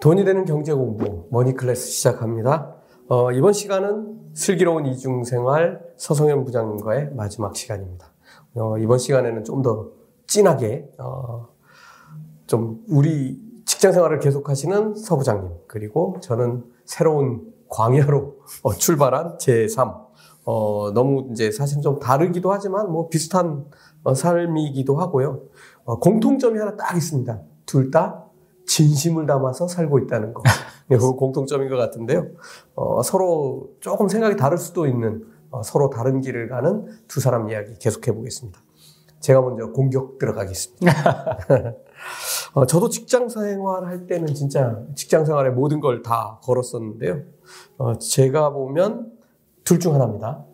돈이 되는 경제 공부 머니클래스 시작합니다. 이번 시간은 슬기로운 이중생활 서성현 부장님과의 마지막 시간입니다. 이번 시간에는 좀 더 진하게 좀 우리 직장생활을 계속하시는 서 부장님, 그리고 저는 새로운 광야로 출발한 제3, 너무 이제 사실 좀 다르기도 하지만 뭐 비슷한 삶이기도 하고요. 공통점이 하나 딱 있습니다. 둘 다 진심을 담아서 살고 있다는 거. 이거 공통점인 것 같은데요. 서로 조금 생각이 다를 수도 있는 서로 다른 길을 가는 두 사람 이야기 계속해 보겠습니다. 제가 먼저 공격 들어가겠습니다. 저도 직장생활 할 때는 진짜 직장생활의 모든 걸 다 걸었었는데요. 제가 보면 둘 중 하나입니다.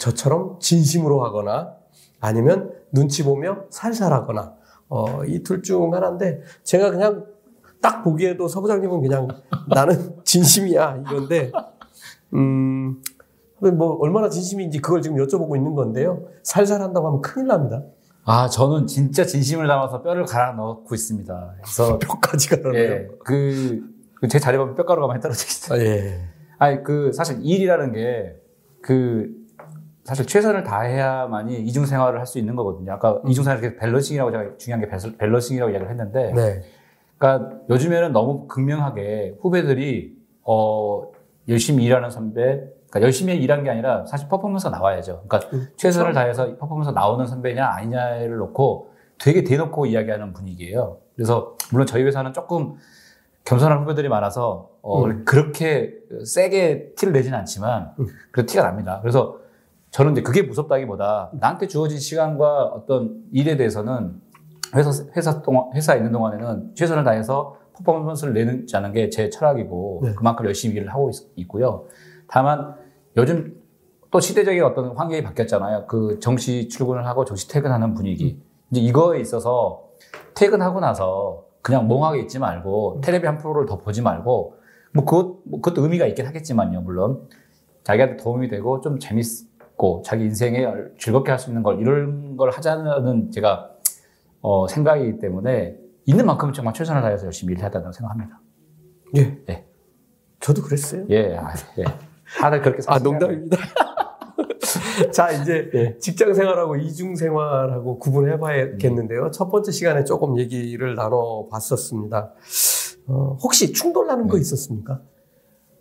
저처럼 진심으로 하거나 아니면 눈치 보며 살살하거나, 이 둘 중 하나인데, 제가 그냥 딱 보기에도 서 부장님은 그냥 나는 진심이야 이건데, 뭐 얼마나 진심인지 그걸 지금 여쭤보고 있는 건데요. 살살한다고 하면 큰일 납니다. 아, 저는 진짜 진심을 담아서 뼈를 갈아 넣고 있습니다. 그래서 뼈까지 갈아 넣어요. 예, 제 자리 보면 뼈가루가 많이 떨어져 있어요. 아, 예. 아니, 사실 일이라는 게, 사실 최선을 다해야만이 이중생활을 할 수 있는 거거든요. 아까 이중생활을 계속 밸런싱이라고, 제가 중요한 게 밸런싱이라고 이야기를 했는데, 네. 그러니까 요즘에는 너무 극명하게 후배들이, 열심히 일하는 선배, 그러니까 열심히 일한 게 아니라 사실 퍼포먼스가 나와야죠. 그러니까 최선을 다해서 퍼포먼스 나오는 선배냐 아니냐를 놓고 되게 대놓고 이야기하는 분위기예요. 그래서 물론 저희 회사는 조금 겸손한 후배들이 많아서 그렇게 세게 티를 내진 않지만 그래도 티가 납니다. 그래서 저는 이제 그게 무섭다기보다 나한테 주어진 시간과 어떤 일에 대해서는 회사에 있는 동안에는 최선을 다해서 퍼포먼스를 내지 않는 게 제 철학이고, 네. 그만큼 열심히 일을 하고 있고요. 다만 요즘 또 시대적인 어떤 환경이 바뀌었잖아요. 정시 출근을 하고 정시 퇴근하는 분위기. 이제 이거에 있어서 퇴근하고 나서 그냥 멍하게 있지 말고, 텔레비 한 프로를 더 보지 말고, 그것도 의미가 있긴 하겠지만요. 물론 자기한테 도움이 되고 좀 재밌고 자기 인생에 즐겁게 할 수 있는 이런 걸 하자는 제가 생각이기 때문에 있는 만큼 정말 최선을 다해서 열심히 일해야 된다고 생각합니다. 예. 예. 저도 그랬어요. 예. 아, 예. 다들 그렇게 사시나요? 아, 농담입니다. 자, 이제 예. 직장 생활하고 이중 생활하고 구분해 봐야겠는데요. 첫 번째 시간에 조금 얘기를 나눠 봤었습니다. 혹시 충돌나는 거 있었습니까?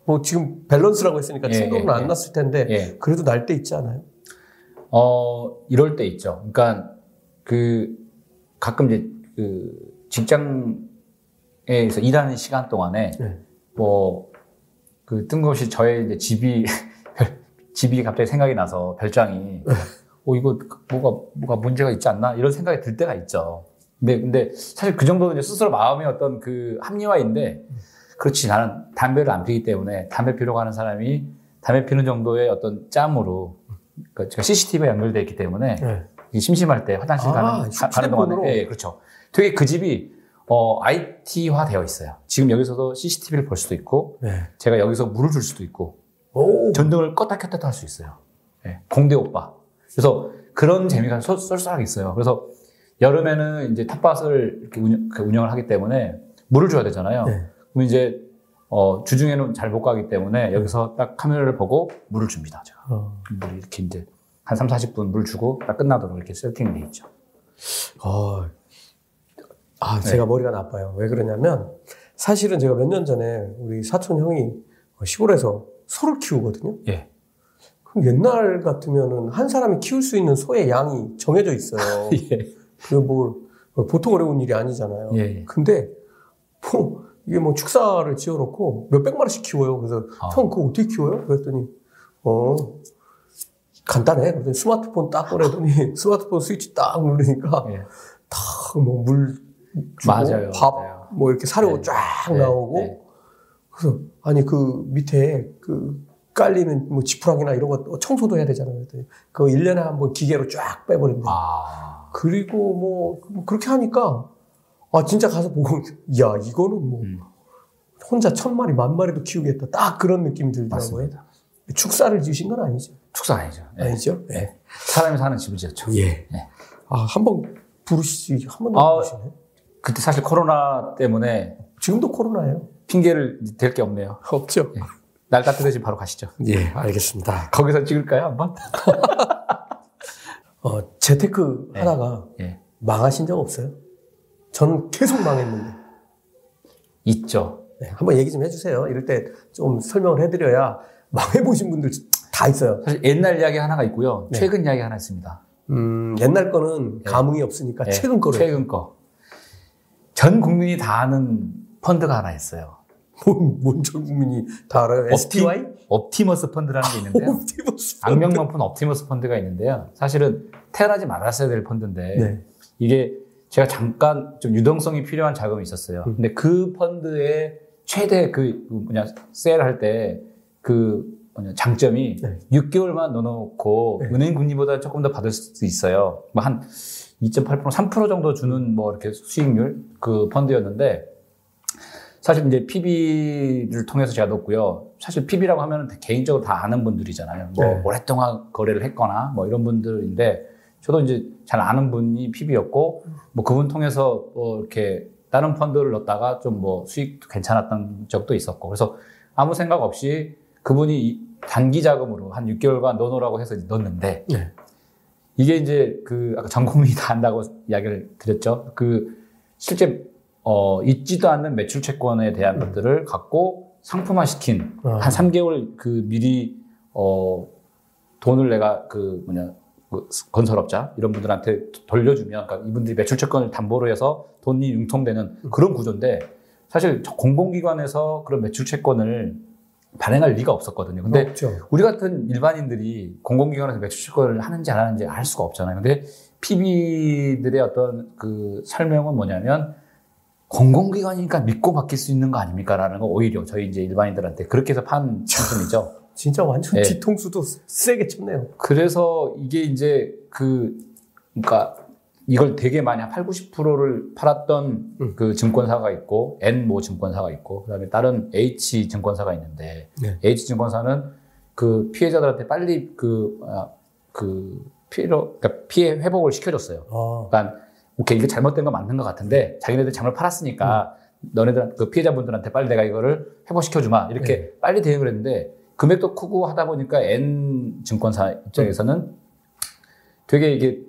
뭐 지금 밸런스라고 했으니까 충돌은 안 났을 텐데 그래도 날 때 있지 않아요? 이럴 때 있죠. 그러니까 가끔 이제 직장에서 일하는 시간 동안에 뜬금없이 저의 이제 집이 갑자기 생각이 나서 별장이, 이거 뭐가 문제가 있지 않나? 이런 생각이 들 때가 있죠. 근데 사실 그 정도는 이제 스스로 마음의 어떤 합리화인데, 그렇지, 나는 담배를 안 피기 때문에 담배 피려고 하는 사람이 담배 피는 정도의 어떤 짬으로, 그러니까 제가 CCTV에 연결되어 있기 때문에, 심심할 때 화장실 가는 동안에, 그렇죠. 되게 그 집이, IT화 되어 있어요. 지금 여기서도 CCTV를 볼 수도 있고, 제가 여기서 물을 줄 수도 있고, 전등을 껐다 켰다 할 수 있어요. 네. 공대 오빠. 그래서 그런 재미가 쏠쏠하게 있어요. 그래서 여름에는 이제 텃밭을 이렇게 운영을 하기 때문에 물을 줘야 되잖아요. 네. 그럼 이제, 주중에는 잘 못 가기 때문에 여기서 딱 카메라를 보고 물을 줍니다. 제가. 물을 이렇게 이제 한 30-40분 물 주고 딱 끝나도록 이렇게 세팅이 돼 있죠. 제가 머리가 나빠요. 왜 그러냐면, 사실은 제가 몇 년 전에 우리 사촌 형이 시골에서 소를 키우거든요. 예. 그럼 옛날 같으면은 한 사람이 키울 수 있는 소의 양이 정해져 있어요. 예. 그리고 보통 어려운 일이 아니잖아요. 예. 근데, 이게 축사를 지어놓고 몇백마리씩 키워요. 그래서, 형, 그거 어떻게 키워요? 그랬더니, 간단해. 그랬더니 스마트폰 딱 꺼내더니, 스마트폰 스위치 딱 누르니까, 물 주고, 맞아요. 밥, 이렇게 사료 쫙 나오고, 그래서, 아니, 밑에 깔리는 지푸라기나 이런 거 청소도 해야 되잖아요. 그거 1년에 한번 기계로 쫙 빼버린다. 그리고 그렇게 하니까, 진짜 가서 보고, 야, 이거는 혼자 1000마리, 10,000마리도 키우겠다. 딱 그런 느낌이 들더라고요. 맞습니다. 축사를 지으신 건 아니죠? 축사 아니죠. 예. 아니죠? 예. 사람이 사는 집을 지었죠. 예. 예. 한 번도 안 보시네. 그때 사실 코로나 때문에. 지금도 코로나예요. 핑계를 댈 게 없네요. 없죠. 예. 날 따뜻해지면 바로 가시죠. 예, 알겠습니다. 거기서 찍을까요, 한번? 재테크 예. 하다가 예. 망하신 적 없어요? 저는 계속 망했는데. 있죠. 네, 한번 얘기 좀 해주세요. 이럴 때 좀 설명을 해드려야 망해보신 분들 다 있어요. 사실 옛날 이야기 하나가 있고요. 네. 최근 이야기 하나 있습니다. 옛날 거는 네. 감흥이 없으니까 네. 최근 거로. 최근 거. 전 국민이 다 아는 펀드가 하나 있어요. 뭔 전 국민이 다 알아요? SPY? 옵티머스 펀드라는 게 있는데요. 옵티머스 펀드. 악명 높은 옵티머스 펀드가 있는데요. 사실은 테러하지 말았어야 될 펀드인데 네. 이게 제가 잠깐 좀 유동성이 필요한 자금이 있었어요. 근데 그 펀드의 최대 세일할 때 장점이 네. 6개월만 넣어놓고 네. 은행 금리보다 조금 더 받을 수 있어요. 뭐 한 2.8%, 3% 정도 주는 뭐 이렇게 수익률 그 펀드였는데 사실 이제 PB를 통해서 제가 넣었고요. 사실 PB라고 하면 개인적으로 다 아는 분들이잖아요. 뭐 네. 오랫동안 거래를 했거나 뭐 이런 분들인데 저도 이제 잘 아는 분이 PB였고 뭐 그분 통해서 뭐 이렇게 다른 펀드를 넣었다가 좀 뭐 수익도 괜찮았던 적도 있었고 그래서 아무 생각 없이 그분이 단기 자금으로 한 6개월간 넣어놓으라고 해서 넣었는데 네. 이게 이제 아까 전 국민이 다 안다고 이야기를 드렸죠. 실제 있지도 않는 매출 채권에 대한 것들을 갖고 상품화시킨 한 3개월 미리 돈을 내가 건설업자 이런 분들한테 돌려주면 그러니까 이분들이 매출 채권을 담보로 해서 돈이 융통되는 그런 구조인데 사실 공공기관에서 그런 매출 채권을 발행할 리가 없었거든요. 근데 없죠. 우리 같은 일반인들이 공공기관에서 매출 채권을 하는지 안 하는지 알 수가 없잖아요. 근데 PB들의 어떤 설명은 뭐냐면 공공기관이니까 믿고 맡길 수 있는 거 아닙니까라는 거 오히려 저희 이제 일반인들한테 그렇게 해서 판 상품이죠. 진짜 완전 뒤통수도 네. 세게 쳤네요. 그래서 이게 이제 그러니까 이걸 되게 많이 80~90%를 팔았던 그 증권사가 있고 N모 증권사가 있고 그다음에 다른 H 증권사가 있는데 네. H 증권사는 그 피해자들한테 빨리 그러니까 피해 회복을 시켜줬어요. 아. 그러니까 오케이 이게 잘못된 거 맞는 것 같은데 자기네들 잘못 팔았으니까 너네들 그 피해자분들한테 빨리 내가 이거를 회복시켜 주마 이렇게 네. 빨리 대응을 했는데. 금액도 크고 하다 보니까 N 증권사 입장에서는 되게 이게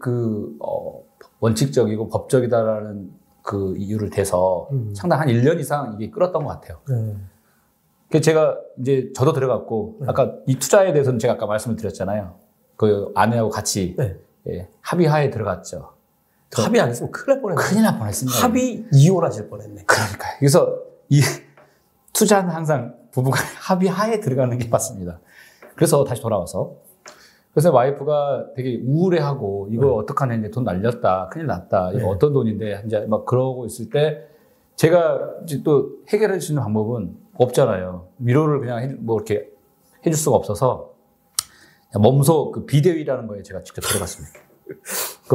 원칙적이고 법적이다라는 그 이유를 대서 상당 한 1년 이상 이게 끌었던 것 같아요. 그래서 제가 이제 저도 들어갔고 아까 이 투자에 대해서는 제가 아까 말씀을 드렸잖아요. 그 아내하고 같이 네. 예, 합의하에 들어갔죠. 합의 안 했으면 큰일 날 뻔했네. 큰일 날 뻔했습니다. 합의 이혼하실 뻔했네. 그러니까요. 그래서 이 투자는 항상 부부간의 합의하에 들어가는 게 맞습니다. 그래서 다시 돌아와서. 그래서 와이프가 되게 우울해하고, 이거 어떡하냐, 이제 돈 날렸다, 큰일 났다, 이거 어떤 돈인데, 이제 막 그러고 있을 때, 제가 이제 또 해결해 줄 수 있는 방법은 없잖아요. 위로를 그냥 이렇게 해줄 수가 없어서, 몸소 비대위라는 거에 제가 직접 들어갔습니다.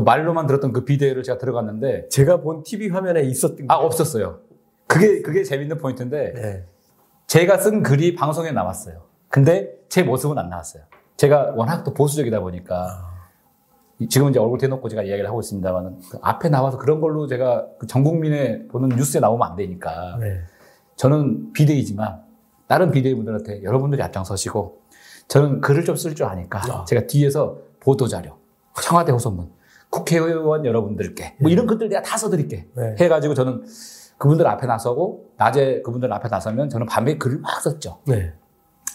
말로만 들었던 비대위를 제가 들어갔는데, 제가 본 TV 화면에 있었던 게. 아, 없었어요. 그게 재밌는 포인트인데, 네. 제가 쓴 글이 방송에 나왔어요. 근데 제 모습은 안 나왔어요. 제가 워낙 또 보수적이다 보니까 지금 이제 얼굴 대놓고 제가 이야기를 하고 있습니다만 앞에 나와서 그런 걸로 제가 전 국민의 보는 뉴스에 나오면 안 되니까 네. 저는 비대위지만 다른 비대위분들한테 여러분들이 앞장서시고 저는 글을 좀 쓸 줄 아니까 제가 뒤에서 보도자료, 청와대 호소문, 국회의원 여러분들께 뭐 이런 것들 내가 다 써드릴게 네. 해가지고 저는 그분들 앞에 나서고 낮에 그분들 앞에 나서면 저는 밤에 글을 막 썼죠. 네.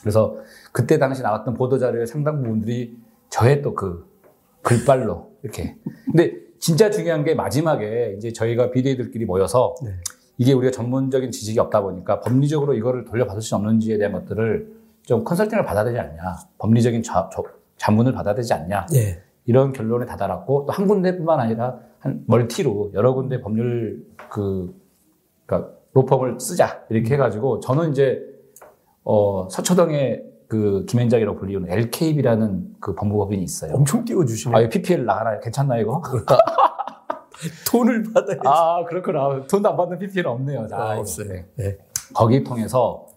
그래서 그때 당시 나왔던 보도자료의 상당 부분들이 저의 또 글발로 이렇게. 근데 진짜 중요한 게 마지막에 이제 저희가 비대위들끼리 모여서 네. 이게 우리가 전문적인 지식이 없다 보니까 법리적으로 이거를 돌려받을 수 없는지에 대한 것들을 좀 컨설팅을 받아야 되지 않냐. 법리적인 자문을 받아야 되지 않냐. 네. 이런 결론에 다다랐고 또 한 군데뿐만 아니라 한 멀티로 여러 군데 법률 그러니까 로펌을 쓰자 이렇게 해가지고 저는 이제 서초동의 김현장이라고 불리우는 LKB라는 법무법인이 있어요. 엄청 띄워주시네. 아, PPL 나가나요? 괜찮나요 이거? 돈을 받아야지. 아 그렇구나. 돈도 안 받는 PPL 없네요. 없어요. 네. 네. 거기 통해서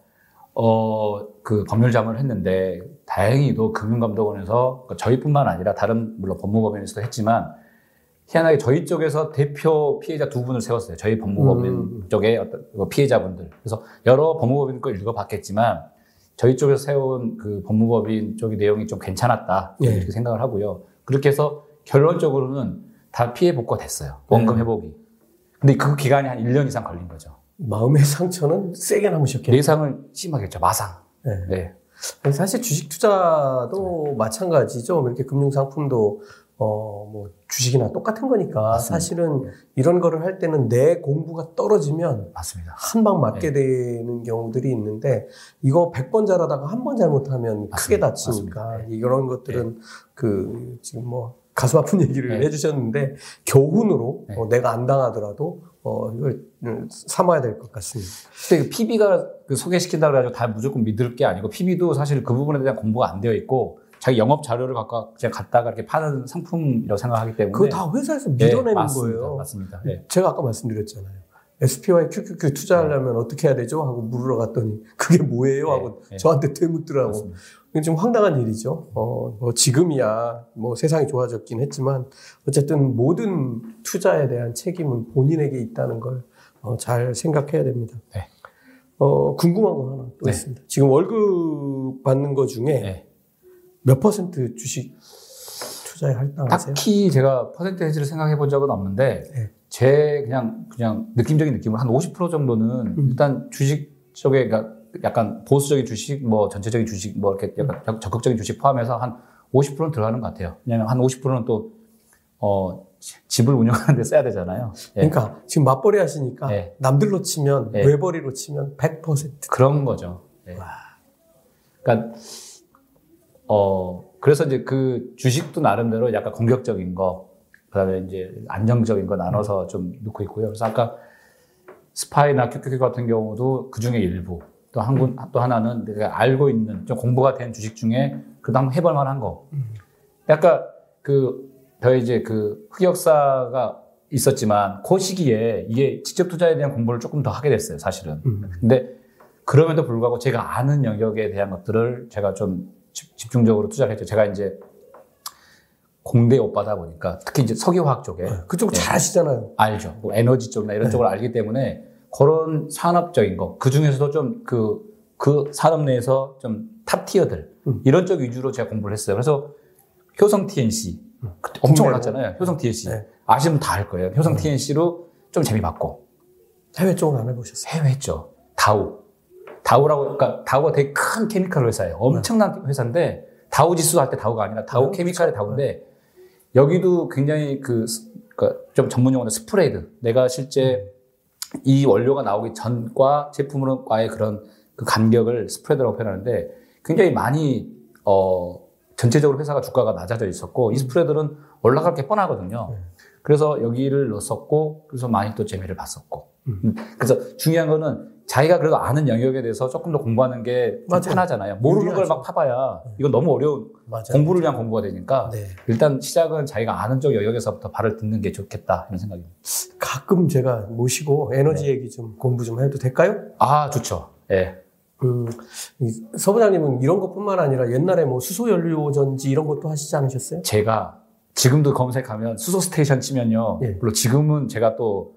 법률 자문을 했는데 다행히도 금융감독원에서 저희뿐만 아니라 다른 물론 법무법인에서도 했지만 희한하게 저희 쪽에서 대표 피해자 두 분을 세웠어요. 저희 법무법인 쪽의 어떤 피해자분들. 그래서 여러 법무법인 걸 읽어봤겠지만 저희 쪽에서 세운 그 법무법인 쪽의 내용이 좀 괜찮았다. 예. 이렇게 생각을 하고요. 그렇게 해서 결론적으로는 다 피해 복구가 됐어요. 원금 회복이. 근데 그 기간이 한 1년 이상 걸린 거죠. 마음의 상처는 세게 남으셨겠네요. 내상은 심하게 했죠. 마상. 네. 네. 사실 주식 투자도 네. 마찬가지죠. 이렇게 금융상품도 뭐 주식이나 똑같은 거니까 맞습니다. 사실은 이런 거를 할 때는 내 공부가 떨어지면 맞습니다. 한 방 맞게 네. 되는 경우들이 있는데 이거 100번 잘하다가 한 번 잘못하면 맞습니다. 크게 다치니까 네. 이런 것들은 네. 그 지금 뭐 가슴 아픈 얘기를 네. 해주셨는데 교훈으로 네. 내가 안 당하더라도 이걸 삼아야 될 것 같습니다. 근데 PB가 그 소개시킨다고 해서 다 무조건 믿을 게 아니고 PB도 사실 그 부분에 대한 공부가 안 되어 있고. 자기 영업 자료를 갖고 제가 갖다가 이렇게 파는 상품이라고 생각하기 때문에 그거 다 회사에서 밀어내는 네, 맞습니다, 거예요. 맞습니다. 네. 제가 아까 말씀드렸잖아요. SPY QQQ 투자하려면 네. 어떻게 해야 되죠? 하고 물으러 갔더니 그게 뭐예요? 하고 네, 네. 저한테 되묻더라고. 이건 좀 황당한 일이죠. 뭐 지금이야 뭐 세상이 좋아졌긴 했지만 어쨌든 모든 투자에 대한 책임은 본인에게 있다는 걸 잘 생각해야 됩니다. 네. 궁금한 거 하나 또 네. 있습니다. 지금 월급 받는 거 중에 네. 몇 퍼센트 주식 투자에 할당하세요? 딱히 제가 퍼센테이지를 생각해 본 적은 없는데 네. 제 그냥 느낌적인 느낌으로 한 50% 정도는 일단 주식 쪽에 그러니까 약간 보수적인 주식 뭐 전체적인 주식 뭐 이렇게 약간 적극적인 주식 포함해서 한 50%는 들어가는 것 같아요. 왜냐하면 한 50%는 또 집을 운영하는 데 써야 되잖아요. 예. 그러니까 지금 맞벌이 하시니까 예. 남들로 치면 예. 외벌이로 치면 100% 그런 거죠. 예. 와. 그러니까 그래서 이제 그 주식도 나름대로 약간 공격적인 거, 그 다음에 이제 안정적인 거 나눠서 좀 넣고 있고요. 그래서 아까 스파이나 QQQ 같은 경우도 그 중에 일부, 또 하나는 내가 알고 있는 좀 공부가 된 주식 중에 그래도 한번 해볼 만한 거. 약간 더 이제 그 흑역사가 있었지만 그 시기에 이게 직접 투자에 대한 공부를 조금 더 하게 됐어요, 사실은. 근데 그럼에도 불구하고 제가 아는 영역에 대한 것들을 제가 좀 집중적으로 투자를 했죠. 제가 이제 공대 오빠다 보니까 특히 이제 석유화학 쪽에 그쪽 잘 아시잖아요. 알죠. 뭐 에너지 쪽이나 이런 쪽을 알기 때문에 그런 산업적인 거, 그 중에서도 좀 그 산업 내에서 좀 탑티어들 이런 쪽 위주로 제가 공부를 했어요. 그래서 효성TNC 그때 엄청 올랐잖아요. 효성TNC 네. 아시면 다 알 거예요. 효성TNC로 좀 재미봤고 해외 쪽은 안 해보셨어요? 해외 했죠. 다우라고, 그러니까 다우가 되게 큰 케미칼 회사예요. 엄청난 회사인데 다우 지수 할 때 다우가 아니라 다우 케미칼의 다우인데 여기도 굉장히 그러니까 좀 전문 용어로 스프레드. 내가 실제 이 원료가 나오기 전과 제품으로과의 그런 그 간격을 스프레드라고 표현하는데 굉장히 많이 전체적으로 회사가 주가가 낮아져 있었고 이 스프레드는 올라갈 게 뻔하거든요. 그래서 여기를 넣었었고 그래서 많이 또 재미를 봤었고. 그래서 중요한 거는 자기가 그래도 아는 영역에 대해서 조금 더 공부하는 게 편하잖아요. 모르는 걸 막 파봐야 이건 너무 어려운 맞아요. 공부를 위한 공부가 되니까 네. 일단 시작은 자기가 아는 쪽 영역에서부터 발을 딛는 게 좋겠다 이런 생각입니다. 가끔 제가 모시고 에너지 네. 얘기 좀 공부 좀 해도 될까요? 아 좋죠. 네. 서 부장님은 이런 것뿐만 아니라 옛날에 뭐 수소연료전지 이런 것도 하시지 않으셨어요? 제가 지금도 검색하면 수소스테이션 치면요. 네. 물론 지금은 제가 또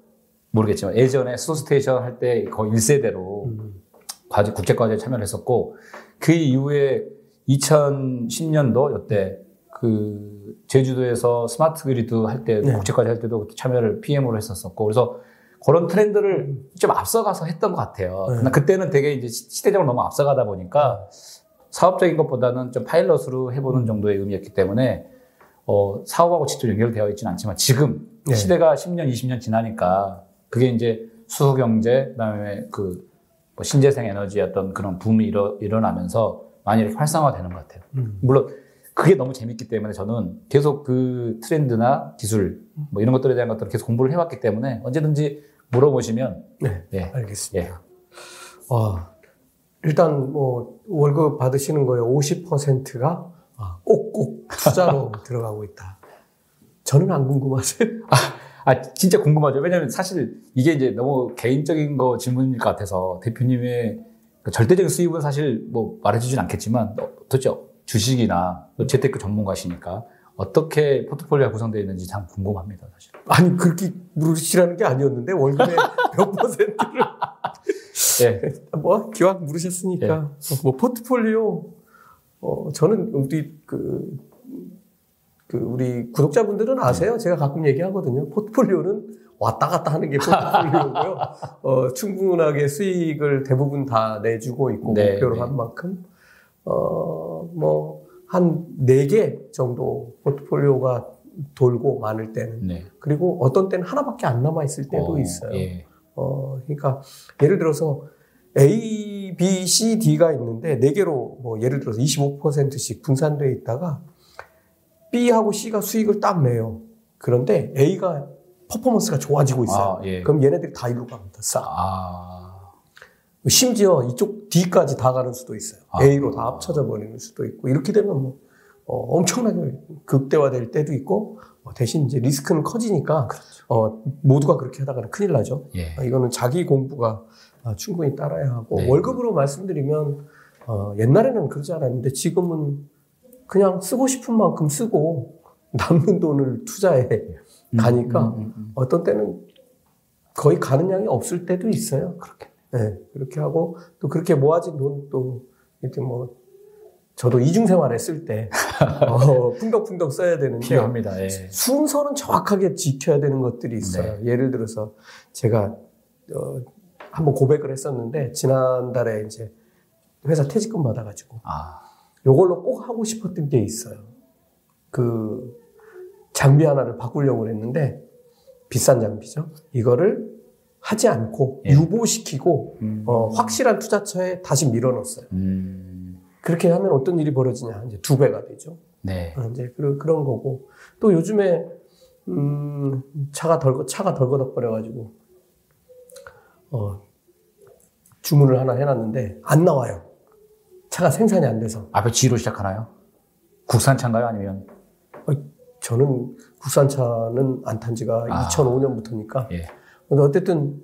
모르겠지만 예전에 수소스테이션 할 때 거의 1세대로 국제과제에 참여를 했었고 그 이후에 2010년도 이때 그 제주도에서 스마트 그리드 할 때 네. 국제과제 할 때도 참여를 PM으로 했었었고 그래서 그런 트렌드를 좀 앞서가서 했던 것 같아요. 네. 그때는 되게 이제 시대적으로 너무 앞서가다 보니까 사업적인 것보다는 좀 파일럿으로 해보는 정도의 의미였기 때문에 사업하고 직접 연결되어 있지는 않지만 지금 네. 시대가 10년, 20년 지나니까 그게 이제 수소경제, 그다음에 뭐 신재생 에너지 어떤 그런 붐이 일어나면서 많이 이렇게 활성화되는 것 같아요. 물론 그게 너무 재밌기 때문에 저는 계속 그 트렌드나 기술 뭐 이런 것들에 대한 것들을 계속 공부를 해왔기 때문에 언제든지 물어보시면 네, 네. 알겠습니다. 예. 일단 뭐 월급 받으시는 거에 50%가 꼭꼭 투자로 들어가고 있다. 저는 안 궁금하세요? 진짜 궁금하죠. 왜냐면 사실 이게 이제 너무 개인적인 거 질문일 것 같아서 대표님의 절대적인 수입은 사실 뭐 말해주진 않겠지만 도대체 주식이나 재테크 전문가시니까 어떻게 포트폴리오가 구성되어 있는지 참 궁금합니다, 사실. 아니, 그렇게 물으시라는 게 아니었는데, 월급의 몇 퍼센트를. 예. 뭐, 기왕 물으셨으니까. 예. 뭐, 포트폴리오, 저는 우리 우리 구독자분들은 아세요? 네. 제가 가끔 얘기하거든요. 포트폴리오는 왔다 갔다 하는 게 포트폴리오고요. 충분하게 수익을 대부분 다 내주고 있고, 네, 목표로 네. 한 만큼. 뭐, 한 4개 정도 포트폴리오가 돌고 많을 때는. 네. 그리고 어떤 때는 하나밖에 안 남아있을 때도 있어요. 예. 그러니까 예를 들어서 A, B, C, D가 있는데 4개로 뭐 예를 들어서 25%씩 분산되어 있다가 B하고 C가 수익을 딱 내요. 그런데 A가 퍼포먼스가 좋아지고 있어요. 아, 예. 그럼 얘네들이 다 일로 갑니다. 싹. 아. 심지어 이쪽 D까지 다 가는 수도 있어요. 아, A로 다 합쳐져 버리는 수도 있고. 이렇게 되면 뭐, 엄청나게 극대화될 때도 있고, 대신 이제 리스크는 커지니까, 그렇죠. 모두가 그렇게 하다가는 큰일 나죠. 예. 이거는 자기 공부가 충분히 따라야 하고, 네. 월급으로 말씀드리면, 옛날에는 그러지 않았는데 지금은 그냥 쓰고 싶은 만큼 쓰고 남는 돈을 투자해 가니까 어떤 때는 거의 가는 양이 없을 때도 있어요. 그렇게. 네, 그렇게 하고 또 그렇게 모아진 돈 또 이렇게 뭐 저도 이중생활 했을 때 풍덕풍덕 써야 되는데 필요합니다. 예. 순서는 정확하게 지켜야 되는 것들이 있어요. 네. 예를 들어서 제가 한번 고백을 했었는데 지난달에 이제 회사 퇴직금 받아가지고 요걸로 꼭 하고 싶었던 게 있어요. 그 장비 하나를 바꾸려고 했는데 비싼 장비죠. 이거를 하지 않고 예. 유보시키고 확실한 투자처에 다시 밀어넣었어요. 그렇게 하면 어떤 일이 벌어지냐? 이제 2배가 되죠. 네. 이제 그런 거고 또 요즘에 차가 덜거덕거려가지고 주문을 하나 해놨는데 안 나와요. 차가 생산이 안 돼서. 앞에 G로 시작하나요? 국산차인가요? 아니면? 저는 국산차는 안 탄 지가 2005년부터니까. 예. 근데 어쨌든,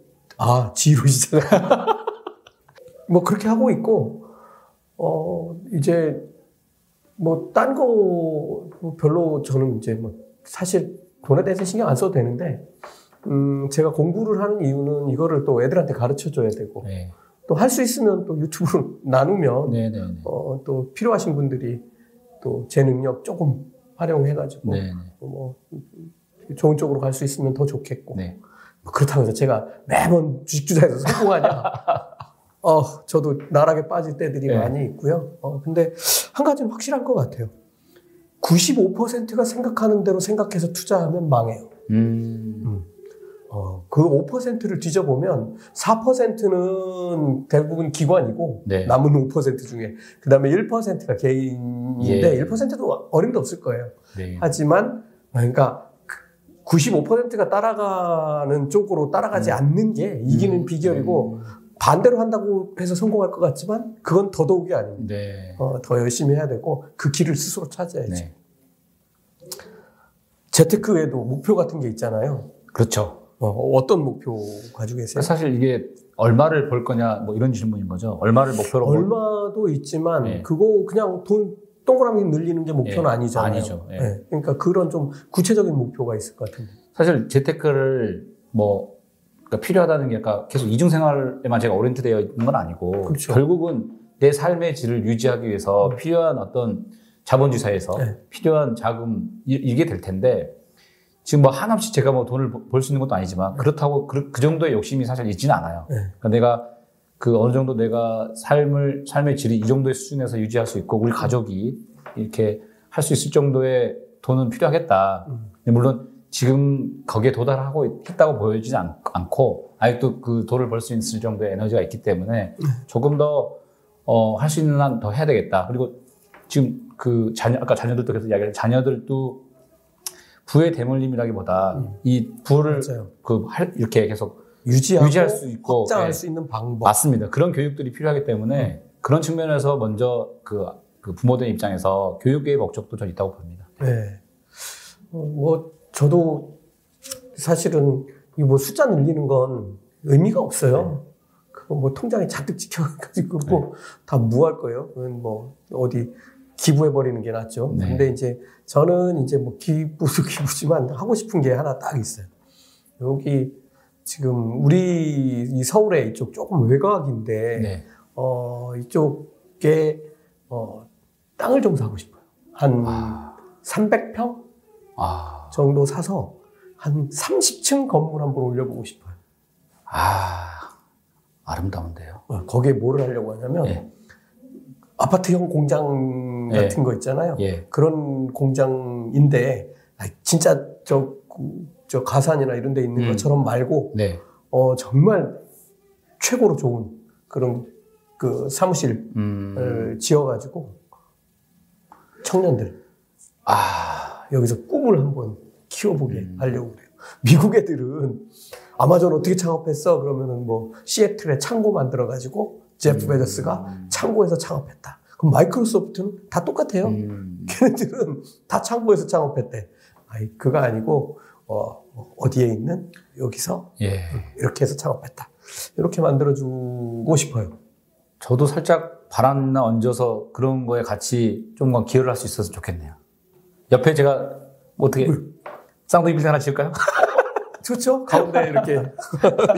G로 시작하나요? 뭐 그렇게 하고 있고, 이제, 뭐, 딴 거, 별로 저는 이제 뭐, 사실 돈에 대해서 신경 안 써도 되는데, 제가 공부를 하는 이유는 이거를 또 애들한테 가르쳐 줘야 되고, 예. 또 할 수 있으면 또 유튜브로 나누면 네네네. 또 필요하신 분들이 또 제 능력 조금 활용해가지고 뭐 좋은 쪽으로 갈 수 있으면 더 좋겠고 네. 뭐 그렇다고 해서 제가 매번 주식 투자에서 성공하냐 저도 나락에 빠질 때들이 네. 많이 있고요. 근데 한 가지는 확실한 것 같아요. 95%가 생각하는 대로 생각해서 투자하면 망해요. 그 5%를 뒤져보면 4%는 대부분 기관이고 네. 남은 5% 중에 그 다음에 1%가 개인인데 예. 1%도 어림도 없을 거예요. 네. 하지만 그러니까 95%가 따라가는 쪽으로 따라가지 않는 게 이기는 비결이고 반대로 한다고 해서 성공할 것 같지만 그건 더더욱이 아닙니다. 네. 더 열심히 해야 되고 그 길을 스스로 찾아야죠. 네. 재테크 외에도 목표 같은 게 있잖아요. 그렇죠. 어떤 목표 가지고 계세요? 사실 이게 얼마를 벌 거냐 뭐 이런 질문인 거죠. 얼마를 목표로 얼마도 있지만 네. 그거 그냥 돈 동그라미 늘리는 게 목표는 네. 아니잖아요. 아니죠. 네. 네. 그러니까 그런 좀 구체적인 목표가 있을 것 같은데. 사실 재테크를 뭐 그러니까 필요하다는 게 그러니까 계속 이중생활에만 제가 오리엔트되어 있는 건 아니고 그렇죠. 결국은 내 삶의 질을 유지하기 위해서 필요한 어떤 자본주의사에서 네. 필요한 자금 이게 될 텐데 지금 뭐 한없이 제가 뭐 돈을 벌 수 있는 것도 아니지만 그렇다고 그 정도의 욕심이 사실 있지는 않아요. 네. 그러니까 내가 그 어느 정도 내가 삶의 질이 이 정도의 수준에서 유지할 수 있고 우리 가족이 이렇게 할 수 있을 정도의 돈은 필요하겠다. 물론 지금 거기에 도달하고 했다고 보여지지 않고 아직도 그 돈을 벌 수 있을 정도의 에너지가 있기 때문에 조금 더 할 수 있는 한 더 해야 되겠다. 그리고 지금 그 아까 자녀들도 계속 이야기했는데 자녀들도 부의 대물림이라기보다 이 부를 이렇게 계속 유지할 수 있고 확장할 수 있는 방법 맞습니다. 그런 교육들이 필요하기 때문에 그런 측면에서 먼저 그 부모들 입장에서 교육의 목적도 좀 있다고 봅니다. 네, 뭐 저도 사실은 이 뭐 숫자 늘리는 건 의미가 없어요. 네. 그거 뭐 통장에 잔뜩 찍혀가지고 다 무할 거예요. 뭐 어디 기부해버리는 게 낫죠. 네. 근데 이제 저는 이제 뭐 기부도 기부지만 하고 싶은 게 하나 딱 있어요. 여기 지금 우리 이 서울에 이쪽 조금 외곽인데, 네. 이쪽에 땅을 좀 사고 싶어요. 한 300평 정도 사서 한 30층 건물 한번 올려보고 싶어요. 아름다운데요. 거기에 뭐를 하려고 하냐면, 네. 아파트형 공장 같은, 네. 거 있잖아요. 네. 그런 공장인데, 진짜 저 가산이나 이런 데 있는 것처럼 말고, 네. 정말 최고로 좋은 그런 그 사무실을 지어가지고 청년들 여기서 꿈을 한번 키워보게 하려고 그래요. 미국 애들은 아마존 어떻게 창업했어? 그러면은 뭐 시애틀에 창고 만들어가지고 제프 베조스가 창고에서 창업했다. 그럼 마이크로소프트는 다 똑같아요. 걔네들은 다 창고에서 창업했대. 아니, 그거 아니고 어디에 있는 여기서, 예. 이렇게 해서 창업했다. 이렇게 만들어주고 싶어요. 저도 살짝 바람이나 얹어서 그런 거에 같이 좀 기여를 할 수 있어서 좋겠네요. 옆에 제가 어떻게 쌍둥이 빌딩 하나 지을까요? 좋죠. 가운데 이렇게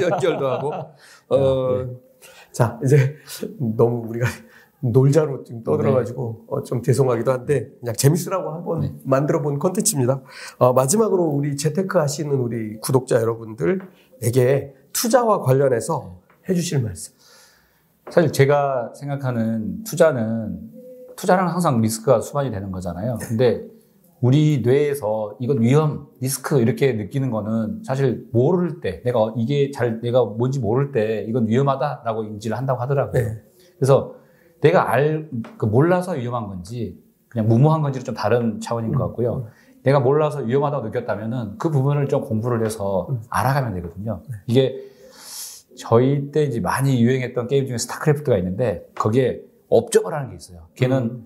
연결도 하고. 네. 자, 이제 너무 우리가 놀자로 지금 떠들어가지고, 네. 좀 죄송하기도 한데, 그냥 재밌으라고 한번, 네. 만들어본 콘텐츠입니다. 마지막으로 우리 재테크 하시는 우리 구독자 여러분들에게 투자와 관련해서, 네. 해주실 말씀. 사실 제가 생각하는 투자는 항상 리스크가 수반이 되는 거잖아요. 근데 우리 뇌에서 이건 위험, 리스크 이렇게 느끼는 거는 사실 모를 때, 내가 이게 내가 뭔지 모를 때 이건 위험하다라고 인지를 한다고 하더라고요. 네. 그래서 내가 몰라서 위험한 건지, 그냥 무모한 건지는 좀 다른 차원인 것 같고요. 내가 몰라서 위험하다고 느꼈다면은 그 부분을 좀 공부를 해서 알아가면 되거든요. 네. 이게 저희 때 이제 많이 유행했던 게임 중에 스타크래프트가 있는데, 거기에 업적을 하는 게 있어요. 걔는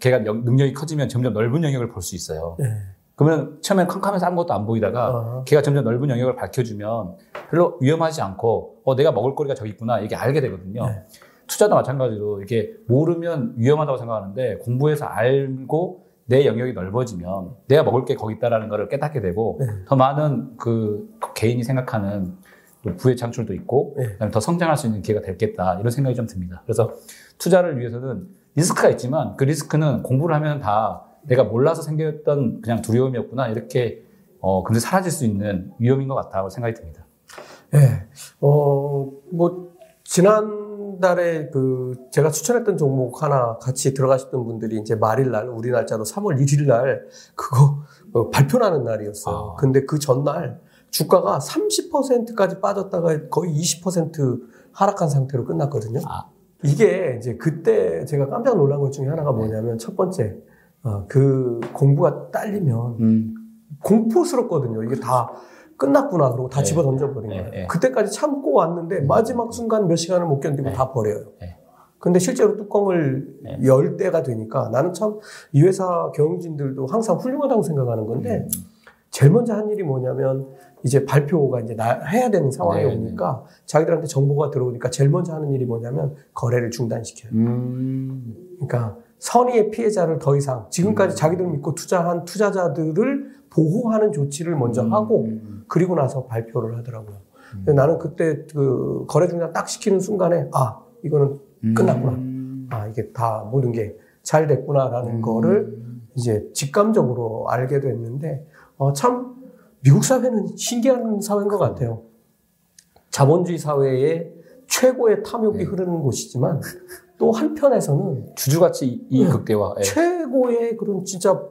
걔가 능력이 커지면 점점 넓은 영역을 볼 수 있어요. 네. 그러면 처음엔 캄캄해서 아무것도 안 보이다가 걔가 점점 넓은 영역을 밝혀주면 별로 위험하지 않고, 내가 먹을거리가 저기 있구나, 이렇게 알게 되거든요. 네. 투자도 마찬가지로 이렇게 모르면 위험하다고 생각하는데, 공부해서 알고 내 영역이 넓어지면 내가 먹을 게 거기 있다라는 걸 깨닫게 되고, 네. 더 많은 개인이 생각하는 또 부의 창출도 있고, 네. 그다음에 더 성장할 수 있는 기회가 됐겠다, 이런 생각이 좀 듭니다. 그래서 투자를 위해서는 리스크가 있지만, 그 리스크는 공부를 하면 다 내가 몰라서 생겼던 그냥 두려움이었구나, 이렇게 금세 사라질 수 있는 위험인 것 같다고 생각이 듭니다. 예. 네. 지난달에 제가 추천했던 종목 하나 같이 들어가셨던 분들이 이제 말일날, 우리 날짜로 3월 1일날 그거 발표하는 날이었어요. 근데 그 전날 주가가 30%까지 빠졌다가 거의 20% 하락한 상태로 끝났거든요. 이게 이제 그때 제가 깜짝 놀란 것 중에 하나가 뭐냐면, 첫 번째, 그 공부가 딸리면 공포스럽거든요. 이게 다 끝났구나 그러고 다 집어 던져버린 거예요. 그때까지 참고 왔는데 마지막 순간 몇 시간을 못 견디고 다 버려요. 근데 실제로 뚜껑을 열 때가 되니까, 나는 참 이 회사 경영진들도 항상 훌륭하다고 생각하는 건데, 제일 먼저 한 일이 뭐냐면, 이제 발표가 이제 해야 되는 상황이 오니까, 자기들한테 정보가 들어오니까 제일 먼저 하는 일이 뭐냐면 거래를 중단시켜요. 그러니까 선의의 피해자를 더 이상, 지금까지 자기들 믿고 투자한 투자자들을 보호하는 조치를 먼저 하고, 그리고 나서 발표를 하더라고요. 근데 나는 그때 거래 중단 딱 시키는 순간에, 이거는 끝났구나. 이게 다 모든 게 잘 됐구나라는 거를 이제 직감적으로 알게 됐는데, 참 미국 사회는 신기한 사회인 것 같아요. 자본주의 사회에 최고의 탐욕이 흐르는 곳이지만, 또 한편에서는 주주가치 이익 극대화, 최고의 그런 진짜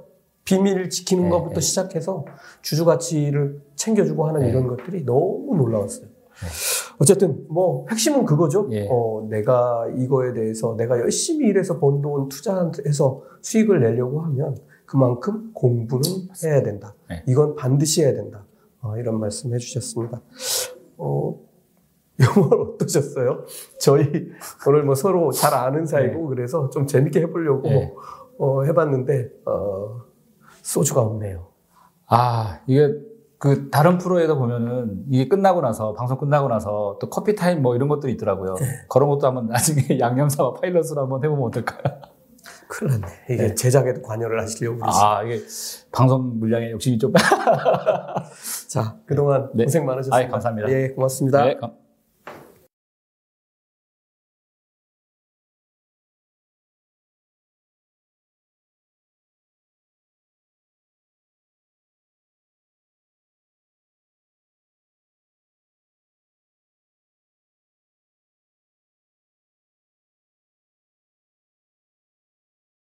비밀을 지키는 것부터 시작해서 주주가치를 챙겨주고 하는 이런 것들이 너무 놀라웠어요. 어쨌든 뭐 핵심은 그거죠. 내가 이거에 대해서 내가 열심히 일해서 번 돈 투자해서 수익을 내려고 하면 그만큼 공부는 해야 된다. 이건 반드시 해야 된다. 이런 말씀 해주셨습니다. 영월 어떠셨어요? 저희 오늘 뭐 서로 잘 아는 사이고, 그래서 좀 재밌게 해보려고 해봤는데, 소주가 없네요. 이게 다른 프로에서 보면은 이게 방송 끝나고 나서 또 커피 타임 뭐 이런 것들이 있더라고요. 그런 것도 한번 나중에 양념사와 파일럿으로 한번 해보면 어떨까요? 큰일 났네. 이게 네. 제작에도 관여를 하시려고 그러시죠. 아, 이게 방송 물량에 욕심이 좀. 자, 그동안 네. 고생 많으셨습니다. 아, 감사합니다. 예, 고맙습니다. 네.